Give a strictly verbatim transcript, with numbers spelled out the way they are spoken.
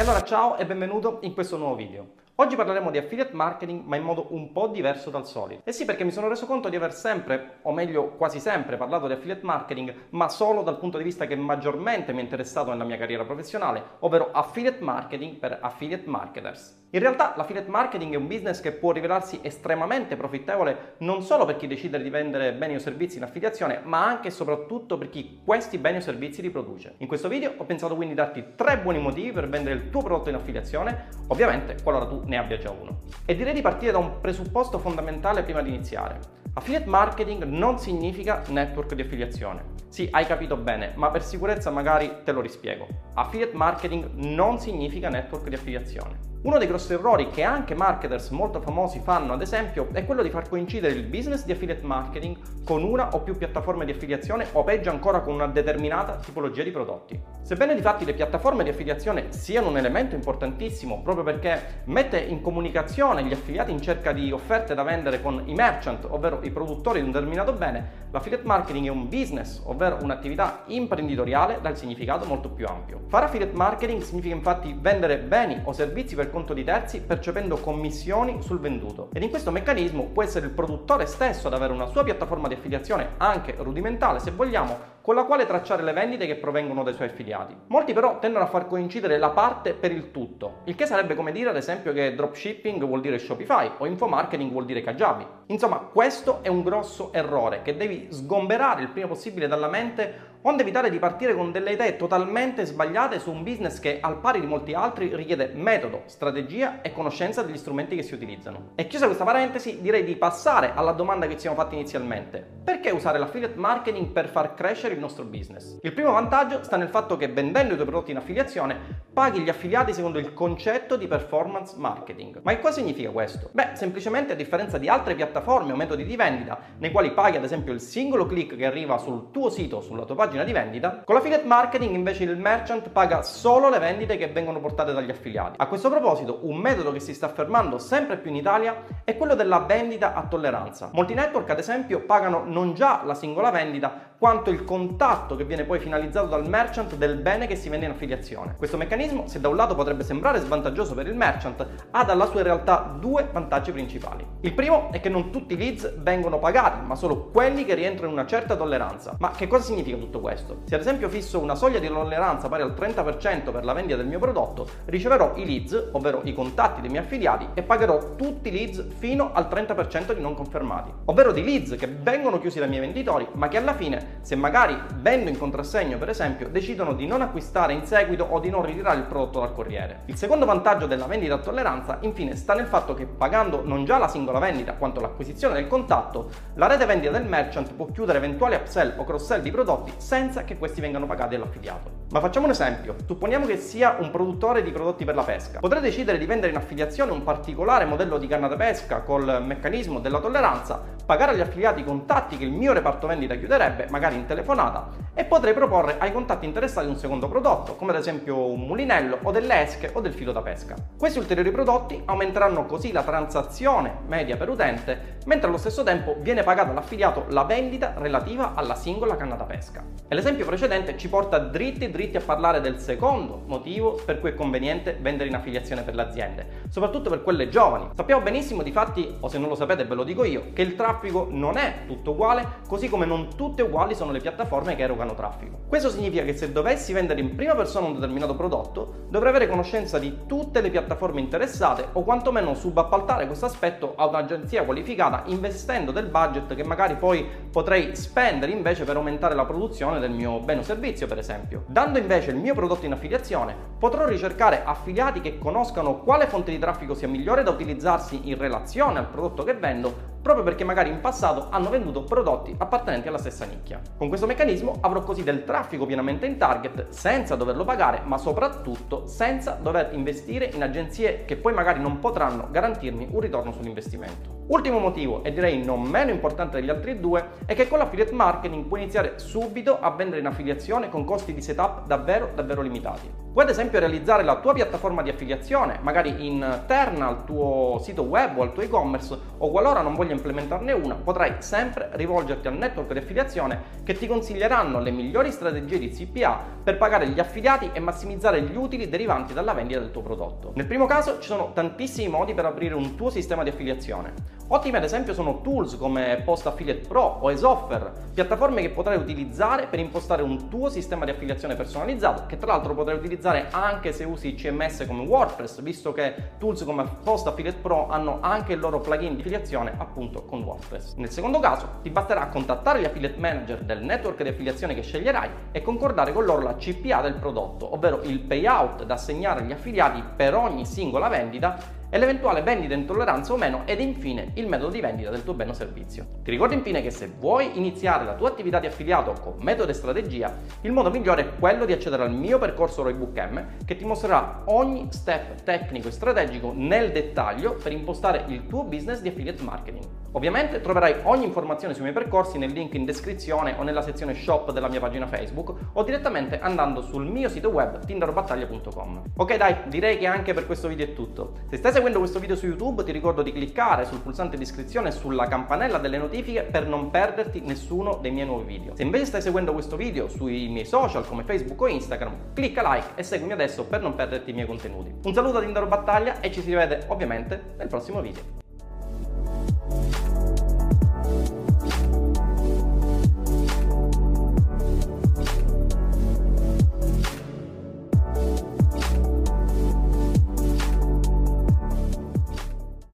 E allora ciao e benvenuto in questo nuovo video. Oggi parleremo di affiliate marketing, ma in modo un po' diverso dal solito. E sì, perché mi sono reso conto di aver sempre, o meglio quasi sempre, parlato di affiliate marketing, ma solo dal punto di vista che maggiormente mi è interessato nella mia carriera professionale, ovvero affiliate marketing per affiliate marketers. In realtà l'affiliate marketing è un business che può rivelarsi estremamente profittevole non solo per chi decide di vendere beni o servizi in affiliazione, ma anche e soprattutto per chi questi beni o servizi li produce. In questo video ho pensato quindi di darti tre buoni motivi per vendere il tuo prodotto in affiliazione, ovviamente qualora tu ne abbia già uno. E direi di partire da un presupposto fondamentale prima di iniziare. Affiliate marketing non significa network di affiliazione. Sì, hai capito bene, ma per sicurezza magari te lo rispiego. Affiliate marketing non significa network di affiliazione. Uno dei grossi errori che anche marketers molto famosi fanno, ad esempio, è quello di far coincidere il business di affiliate marketing con una o più piattaforme di affiliazione o peggio ancora con una determinata tipologia di prodotti. Sebbene difatti le piattaforme di affiliazione siano un elemento importantissimo proprio perché mette in comunicazione gli affiliati in cerca di offerte da vendere con i merchant, ovvero i produttori di un determinato bene, l'affiliate marketing è un business, ovvero un'attività imprenditoriale dal significato molto più ampio. Fare affiliate marketing significa infatti vendere beni o servizi per conto di terzi percependo commissioni sul venduto, ed in questo meccanismo può essere il produttore stesso ad avere una sua piattaforma di affiliazione, anche rudimentale se vogliamo, con la quale tracciare le vendite che provengono dai suoi affiliati. Molti però tendono a far coincidere la parte per il tutto, il che sarebbe come dire ad esempio che dropshipping vuol dire Shopify o infomarketing vuol dire Kajabi. Insomma, questo è un grosso errore che devi sgomberare il prima possibile dalla mente, onde evitare di partire con delle idee totalmente sbagliate su un business che, al pari di molti altri, richiede metodo, strategia e conoscenza degli strumenti che si utilizzano. E chiusa questa parentesi, direi di passare alla domanda che ci siamo fatti inizialmente. Perché usare l'affiliate marketing per far crescere il nostro business? Il primo vantaggio sta nel fatto che vendendo i tuoi prodotti in affiliazione paghi gli affiliati secondo il concetto di performance marketing. Ma che cosa significa questo? Beh, semplicemente a differenza di altre piattaforme o metodi di vendita, nei quali paghi ad esempio il singolo click che arriva sul tuo sito, sulla tua pagina di vendita, con l'affiliate marketing invece il merchant paga solo le vendite che vengono portate dagli affiliati. A questo proposito, un metodo che si sta affermando sempre più in Italia è quello della vendita a tolleranza. Molti network, ad esempio, pagano non già la singola vendita, quanto il contatto che viene poi finalizzato dal merchant del bene che si vende in affiliazione. Questo meccanismo, se da un lato potrebbe sembrare svantaggioso per il merchant, ha dalla sua in realtà due vantaggi principali. Il primo è che non tutti i leads vengono pagati, ma solo quelli che rientrano in una certa tolleranza. Ma che cosa significa tutto questo? Se ad esempio fisso una soglia di tolleranza pari al trenta per cento per la vendita del mio prodotto, riceverò i leads, ovvero i contatti dei miei affiliati, e pagherò tutti i leads fino al trenta per cento di non confermati, ovvero di leads che vengono chiusi dai miei venditori, ma che alla fine, se magari vendo in contrassegno per esempio, decidono di non acquistare in seguito o di non ritirare il prodotto dal corriere. Il secondo vantaggio della vendita a tolleranza infine sta nel fatto che pagando non già la singola vendita quanto l'acquisizione del contatto, la rete vendita del merchant può chiudere eventuali upsell o cross-sell di prodotti senza che questi vengano pagati all'affiliato. Ma facciamo un esempio, supponiamo che sia un produttore di prodotti per la pesca. Potrei decidere di vendere in affiliazione un particolare modello di canna da pesca col meccanismo della tolleranza, pagare agli affiliati i contatti che il mio reparto vendita chiuderebbe, magari in telefonata, e potrei proporre ai contatti interessati un secondo prodotto, come ad esempio un mulinello o delle esche o del filo da pesca. Questi ulteriori prodotti aumenteranno così la transazione media per utente, mentre allo stesso tempo viene pagata all'affiliato la vendita relativa alla singola canna da pesca. E l'esempio precedente ci porta dritti dritti a parlare del secondo motivo per cui è conveniente vendere in affiliazione per le aziende, soprattutto per quelle giovani. Sappiamo benissimo difatti, o se non lo sapete ve lo dico io, che il traffico non è tutto uguale, così come non tutte uguali sono le piattaforme che erogano traffico. Questo significa che se dovessi vendere in prima persona un determinato prodotto, dovrei avere conoscenza di tutte le piattaforme interessate o quantomeno subappaltare questo aspetto a un'agenzia qualificata investendo del budget che magari poi potrei spendere invece per aumentare la produzione del mio bene o servizio per esempio. Dando invece il mio prodotto in affiliazione, potrò ricercare affiliati che conoscano quale fonte di traffico sia migliore da utilizzarsi in relazione al prodotto che vendo, proprio perché magari in passato hanno venduto prodotti appartenenti alla stessa nicchia. Con questo meccanismo avrò così del traffico pienamente in target, senza doverlo pagare, ma soprattutto senza dover investire in agenzie che poi magari non potranno garantirmi un ritorno sull'investimento. Ultimo motivo, e direi non meno importante degli altri due, è che con l'affiliate marketing puoi iniziare subito a vendere in affiliazione con costi di setup davvero davvero limitati. Puoi ad esempio realizzare la tua piattaforma di affiliazione, magari interna al tuo sito web o al tuo e-commerce, o qualora non voglia voglia implementarne una, potrai sempre rivolgerti al network di affiliazione che ti consiglieranno le migliori strategie di C P A per pagare gli affiliati e massimizzare gli utili derivanti dalla vendita del tuo prodotto. Nel primo caso ci sono tantissimi modi per aprire un tuo sistema di affiliazione. Ottimi ad esempio sono tools come Post Affiliate Pro o EzOffer, piattaforme che potrai utilizzare per impostare un tuo sistema di affiliazione personalizzato, che tra l'altro potrai utilizzare anche se usi C M S come WordPress, visto che tools come Post Affiliate Pro hanno anche il loro plugin di affiliazione appunto con WordPress. Nel secondo caso ti basterà contattare gli affiliate manager del network di affiliazione che sceglierai e concordare con loro la C P A del prodotto, ovvero il payout da assegnare agli affiliati per ogni singola vendita, e l'eventuale vendita in tolleranza o meno, ed infine il metodo di vendita del tuo bene o servizio. Ti ricordo infine che se vuoi iniziare la tua attività di affiliato con metodo e strategia, il modo migliore è quello di accedere al mio percorso RoiBookM, che ti mostrerà ogni step tecnico e strategico nel dettaglio per impostare il tuo business di affiliate marketing. Ovviamente troverai ogni informazione sui miei percorsi nel link in descrizione o nella sezione shop della mia pagina Facebook o direttamente andando sul mio sito web Tinderbattaglia punto com. Ok dai, direi che anche per questo video è tutto. Se stai seguendo questo video su YouTube ti ricordo di cliccare sul pulsante di iscrizione e sulla campanella delle notifiche per non perderti nessuno dei miei nuovi video. Se invece stai seguendo questo video sui miei social come Facebook o Instagram, clicca like e seguimi adesso per non perderti i miei contenuti. Un saluto da Tinderbattaglia e ci si rivede ovviamente nel prossimo video.